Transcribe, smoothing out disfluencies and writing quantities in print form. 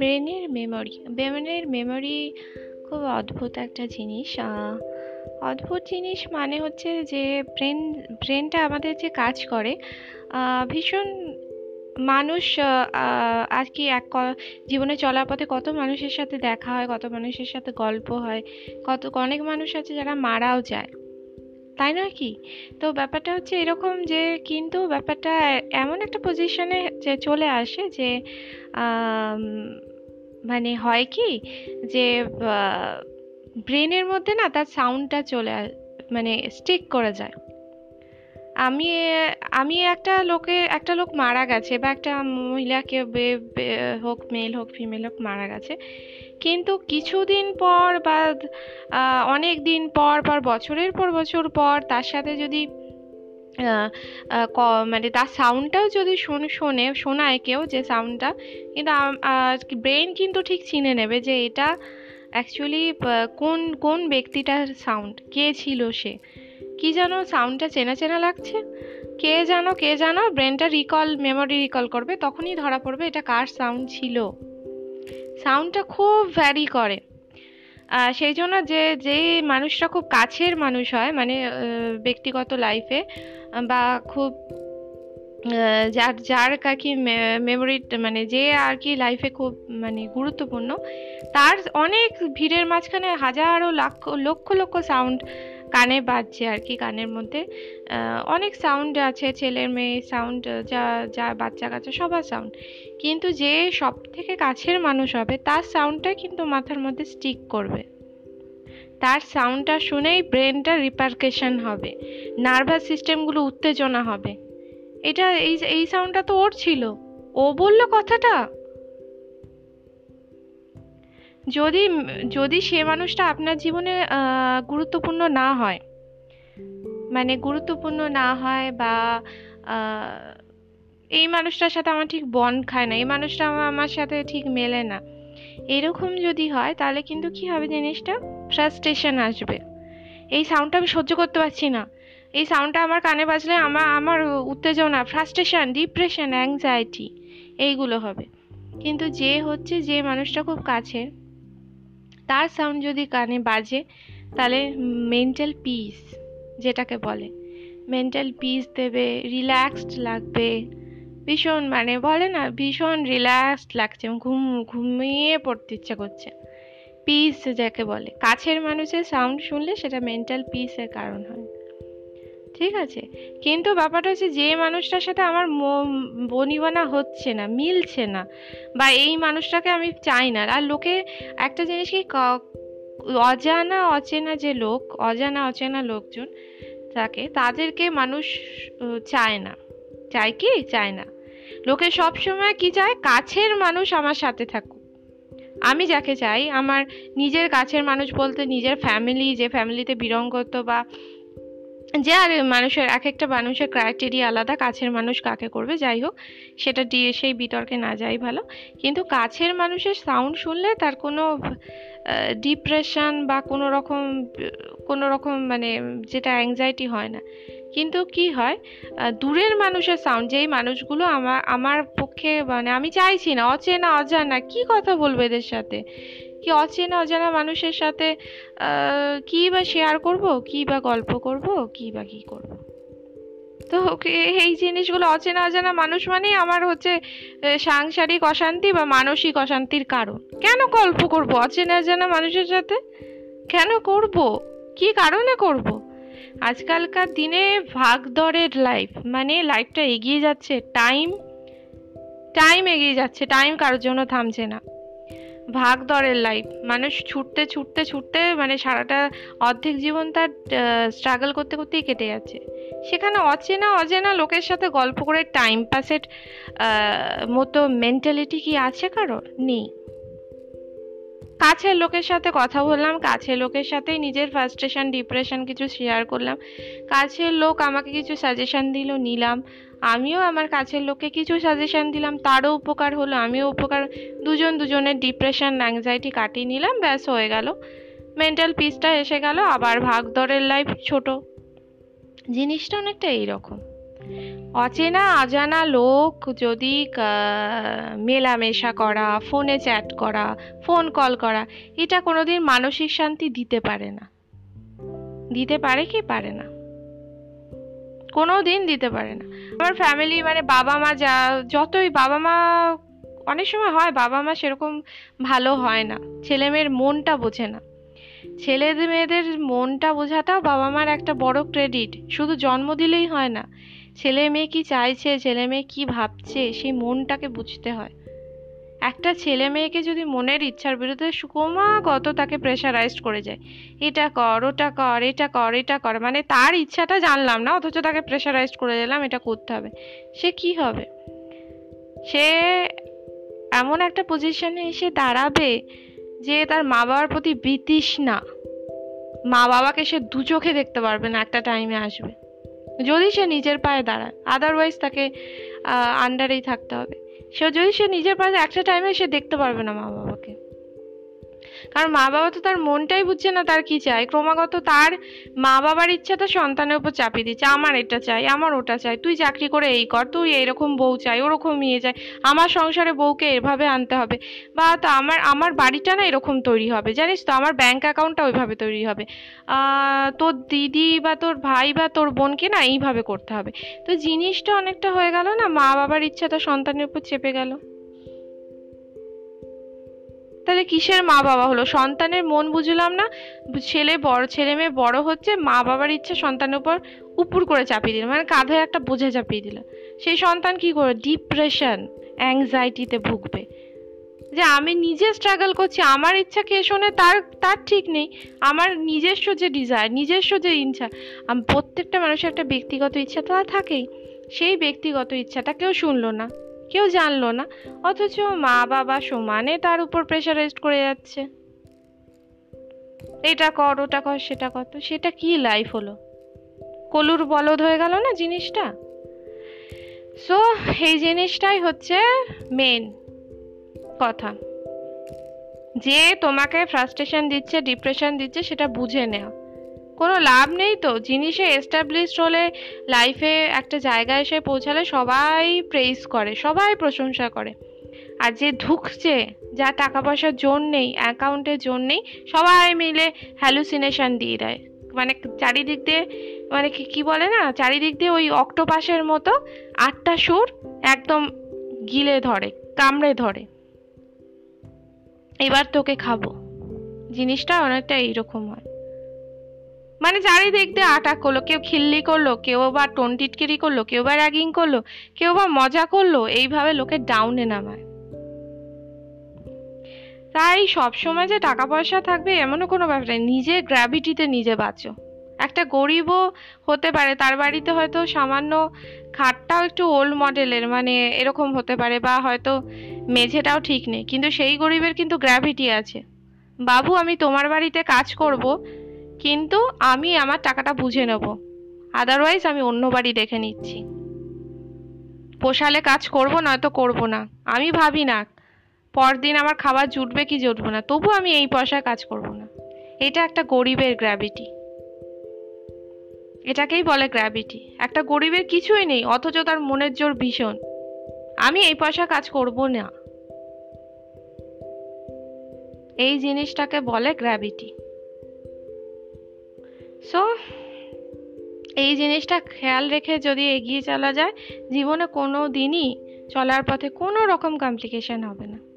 ব্রেনের মেমোরি খুব অদ্ভুত একটা জিনিস। অদ্ভুত জিনিস মানে হচ্ছে যে ব্রেনটা আমাদের যে কাজ করে ভীষণ মানুষ আর কি, এক জীবনে চলার পথে কত মানুষের সাথে দেখা হয়, কত মানুষের সাথে গল্প হয়, অনেক মানুষ আছে যারা মারাও যায়, তাই নয় কি? তো ব্যাপারটা হচ্ছে এরকম যে, কিন্তু ব্যাপারটা এমন একটা পজিশনে চলে আসে যে মানে হয় কি যে ব্রেনের মধ্যে না তার সাউন্ডটা মানে স্টিক করে যায়। আমি একটা লোক মারা গেছে বা একটা মহিলাকে হোক, মেল হোক ফিমেল হোক, মারা গেছে, কিন্তু কিছুদিন পর বা অনেক দিন পর বা বছরের পর বছর পর তার সাথে যদি মানে তার সাউন্ডটাও যদি শোনায় কেউ, যে সাউন্ডটা কিন্তু ব্রেন কিন্তু ঠিক চিনে নেবে যে এটা অ্যাকচুয়ালি কোন কোন ব্যক্তিটার সাউন্ড, কে ছিল সে, কি যেন সাউন্ডটা চেনা চেনা লাগছে, কে যেন ব্রেনটা মেমোরি রিকল করবে, তখনই ধরা পড়বে এটা কার সাউন্ড ছিল। সাউন্ডটা খুব ভ্যারি করে, সেই জন্য যে মানুষটা খুব কাছের মানুষ হয়, মানে ব্যক্তিগত লাইফে বা খুব যার আর কি মেমোরি, মানে যে আর কি লাইফে খুব মানে গুরুত্বপূর্ণ, তার অনেক ভিড়ের মাঝখানে হাজারো লক্ষ লক্ষ সাউন্ড কানে বাজছে আর কি। কানের মধ্যে অনেক সাউন্ড আছে, ছেলের মেয়ে সাউন্ড, যা বাচ্চা কাচ্চা সবার সাউন্ড, কিন্তু যে সব থেকে কাছের মানুষ হবে তার সাউন্ডটা কিন্তু মাথার মধ্যে স্টিক করবে। তার সাউন্ডটা শুনেই ব্রেনটা রিপারকেশন হবে, নার্ভাস সিস্টেমগুলো উত্তেজনা হবে, এটা এই সাউন্ডটা তো ওর ছিল, ও বলল কথাটা। যদি সে মানুষটা আপনার জীবনে গুরুত্বপূর্ণ না হয় বা এই মানুষটার সাথে আমার ঠিক বন্ড খায় না, এই মানুষটা আমার সাথে ঠিক মেলে না, এরকম যদি হয় তাহলে কিন্তু কি হবে, জিনিসটা ফ্রাস্ট্রেশন আসবে। এই সাউন্ডটা আমি সহ্য করতে পারছি না, এই সাউন্ডটা আমার কানে বাজলে আমার উত্তেজনা, ফ্রাস্ট্রেশন, ডিপ্রেশন, অ্যাংজাইটি এইগুলো হবে। কিন্তু যে মানুষটা খুব কাছে, তার সাউন্ড যদি কানে বাজে তাহলে মেন্টাল পিস যেটাকে বলে, মেন্টাল পিস দেবে, রিল্যাক্সড লাগবে ভীষণ, মানে বলে না ভীষণ রিল্যাক্সড লাগছে, ঘুমিয়ে পড়তে ইচ্ছে করছে, পিস যাকে বলে। কাছের মানুষের সাউন্ড শুনলে সেটা মেন্টাল পিসের কারণ হয়, ঠিক আছে? কিন্তু ব্যাপারটা হচ্ছে যে মানুষটার সাথে আমার বনিবনা হচ্ছে না, মিলছে না, বা এই মানুষটাকে আমি চাই না। আর লোকে একটা জিনিস কি, অজানা অচেনা লোকজন থাকে, তাদেরকে মানুষ চায় না। লোকে সবসময় কি চায়, কাছের মানুষ আমার সাথে থাকুক, আমি যাকে চাই, আমার নিজের কাছের মানুষ বলতে নিজের ফ্যামিলি, যে ফ্যামিলিতে বিলং করতো, বা যে আর মানুষের এক একটা মানুষের ক্রাইটেরিয়া আলাদা, কাছের মানুষ কাকে করবে, যাই হোক সেটা দিয়ে সেই বিতর্কে না যাই ভালো। কিন্তু কাছের মানুষের সাউন্ড শুনলে তার কোনো ডিপ্রেশন বা কোনো রকম মানে যেটা অ্যাংজাইটি হয় না। কিন্তু কি হয়, দূরের মানুষের সাউন্ড, যেই মানুষগুলো আমার পক্ষে, মানে আমি চাইছি না, অচেনা অজানা, কি কথা বলবো এদের সাথে, কি অচেনা অজানা মানুষের সাথে কি বা শেয়ার করবো, কি বা গল্প করবো, কি বা কি করবো। তো এই জিনিসগুলো, অচেনা অজানা মানুষ মানেই আমার হচ্ছে সাংসারিক অশান্তি বা মানসিক অশান্তির কারণ। কেন গল্প করবো অচেনা অজানা মানুষের সাথে, কেন করবো, কি কারণে করবো? আজকালকার দিনে ভাগদরের লাইফ, মানে লাইফটা এগিয়ে যাচ্ছে, টাইম এগিয়ে যাচ্ছে, টাইম কারোর জন্য থামছে না, ভাগদরের লাইফ। মানুষ ছুটতে মানে সারাটা অর্ধেক জীবন তার স্ট্রাগল করতে করতেই কেটে যাচ্ছে। সেখানে অচেনা অজানা লোকের সাথে গল্প করে টাইম পাসের মতো মেন্টালিটি কি আছে কারোর? নেই। কাছের লোকের সাথে কথা বললাম, কাছের লোকের সাথে নিজের ফ্রাস্ট্রেশন, ডিপ্রেশন কিছু শেয়ার করলাম, কাছের লোক আমাকে কিছু সাজেশন দিল, নিলাম, আমিও আমার কাছের লোককে কিছু সাজেশন দিলাম, তারও উপকার হলো, আমিও উপকার, দুজনের ডিপ্রেশন, অ্যাংজাইটি কাটিয়ে নিলাম, ব্যাস হয়ে গেল, মেন্টাল পিসটা এসে গেল। আবার ভাগ দরের লাইফ ছোট, জিনিসটা অনেকটা এইরকম। অচেনা অজানা লোক যদি মেলামেশা করা, ফোনে চ্যাট করা, ফোন কল করা, এটা কোনোদিন মানসিক শান্তি দিতে পারে না। দিতে পারে কি পারে না, কোনোদিন দিতে পারে না। আমার ফ্যামিলি মানে বাবা মা, যা যতই বাবা মা, অনেক সময় হয় বাবা মা সেরকম ভালো হয় না, ছেলে মেয়ের মনটা বোঝে না। ছেলে মেয়েদের মনটা বোঝাটাও বাবা মার একটা বড় ক্রেডিট। শুধু জন্ম দিলেই হয় না, ছেলে মেয়ে কি চাইছে, ছেলে মেয়ে কি ভাবছে, সেই মনটাকে বুঝতে হয়। একটা ছেলে মেয়েকে যদি মনের ইচ্ছার বিরুদ্ধে ক্রমাগত তাকে প্রেশারাইজড করে যায়, এটা কর, ওটা কর, এটা কর, এটা কর, মানে তার ইচ্ছাটা জানলাম না অথচ তাকে প্রেশারাইজড করে দিলাম এটা করতে হবে, সে কি হবে? সে এমন একটা পজিশনে এসে দাঁড়াবে যে তার মা বাবার প্রতি বিতৃষ্ণা, মা বাবাকে সে দু চোখে দেখতে পারবে না, একটা টাইমে আসবে যদি সে নিজের পায়ে দাঁড়ায়। আদারওয়াইজ তাকে আন্ডারেই থাকতে হবে। সে যদি সে নিজের পায়ে, একটা টাইমে সে দেখতে পারবে না মা বাবাকে, কারণ মা বাবা তো তার মনটাই বুঝছে না তার কি চাই। ক্রমাগত তার মা বাবার ইচ্ছাটা সন্তানের উপর চাপিয়ে দিচ্ছে, আমার এটা চাই, আমার ওটা চাই, তুই চাকরি করে এই কর, তুই এইরকম বউ চাই, ওরকম ইয়ে চাই, আমার সংসারে বউকে এভাবে আনতে হবে, বা তো আমার বাড়িটা না এরকম তৈরি হবে, জানিস তো আমার ব্যাংক অ্যাকাউন্টটা ওইভাবে তৈরি হবে, তোর দিদি বা তোর ভাই বা তোর বোনকে না এইভাবে করতে হবে। তো জিনিসটা অনেকটা হয়ে গেল না, মা বাবার ইচ্ছাটা সন্তানের উপর চেপে গেল। তাহলে কিসের মা বাবা হলো? সন্তানের মন বুঝলাম না, ছেলে মেয়ে বড় হচ্ছে, মা বাবার ইচ্ছা সন্তানের উপর উপর করে চাপিয়ে দিল, মানে কাঁধে একটা বোঝা চাপিয়ে দিল। সেই সন্তান কি করে? ডিপ্রেশন, অ্যাংজাইটিতে ভুগবে, যে আমি নিজে স্ট্রাগল করছি, আমার ইচ্ছা কে শোনে তার ঠিক নেই, আমার নিজস্ব যে ডিজায়ার, নিজস্ব যে ইচ্ছা, প্রত্যেকটা মানুষের একটা ব্যক্তিগত ইচ্ছা তো থাকেই, সেই ব্যক্তিগত ইচ্ছাটা কেউ শুনলো না, কেউ জানলো না, অথচ মা বাবা সমানে তার উপর প্রেশারাইজড করে যাচ্ছে, এটা কর, ওটা কর, সেটা কর। তো সেটা কি লাইফ হলো? কলুর বলদ হয়ে গেল না জিনিসটা। সো এই জিনিসটাই হচ্ছে মেন কথা, যে তোমাকে ফ্রাস্ট্রেশন দিচ্ছে, ডিপ্রেশন দিচ্ছে, সেটা বুঝে নেওয়া। কোনো লাভ নেই তো, জিনিসে এস্টাবলিশড হলে, লাইফে একটা জায়গায় এসে পৌঁছালে সবাই প্রেজ করে, সবাই প্রশংসা করে, আর যে ঢুকছে, যা টাকা পয়সার জোর নেই, অ্যাকাউন্টের জোর নেই, সবাই মিলে হ্যালুসিনেশন দিয়ে দেয়, মানে চারিদিক দিয়ে, মানে কি বলে না, চারিদিক দিয়ে ওই অক্টোপাসের মতো আটটা সুর একদম গিলে ধরে, কামড়ে ধরে, এবার তোকে খাবো। জিনিসটা অনেকটা এইরকম হয়, মানে চারিদিক দিয়ে আটাক করলো, কেউ খিল্লি করলো, কেউ বা টোনটিটকিরি করলো, কেউ বা র্যাগিং করলো, কেউ বা মজা করলো, এইভাবে লোকে ডাউনে নামায়। তাই সবসময় যে টাকা পয়সা থাকবে এমনও কোনো ব্যাপার নেই, নিজে গ্র্যাভিটিতে নিজে বাঁচো। একটা গরিবও হতে পারে, তার বাড়িতে হয়তো সামান্য খাটটাও একটু ওল্ড মডেলের, মানে এরকম হতে পারে, বা হয়তো মেঝেটাও ঠিক নেই, কিন্তু সেই গরিবের কিন্তু গ্র্যাভিটি আছে, বাবু আমি তোমার বাড়িতে কাজ করবো, কিন্তু আমি আমার টাকাটা বুঝে নেব, আদারওয়াইজ আমি অন্য বাড়ি দেখে নিচ্ছি, পোষালে কাজ করবো, নয়তো করবো না, আমি ভাবি না পরদিন আমার খাবার জুটবে কি জুটবে না, তবু আমি এই পয়সায় কাজ করবো না। এটা একটা গরিবের গ্র্যাভিটি, এটাকেই বলে গ্র্যাভিটি। একটা গরিবের কিছুই নেই অথচ তার মনের জোর ভীষণ, আমি এই পয়সায় কাজ করবো না, এই জিনিসটাকে বলে গ্র্যাভিটি। সো এই জিনিসটা খেয়াল রেখে যদি এগিয়ে চলা যায়, জীবনে কোনো দিনই চলার পথে কোনো রকম কমপ্লিকেশন হবে না।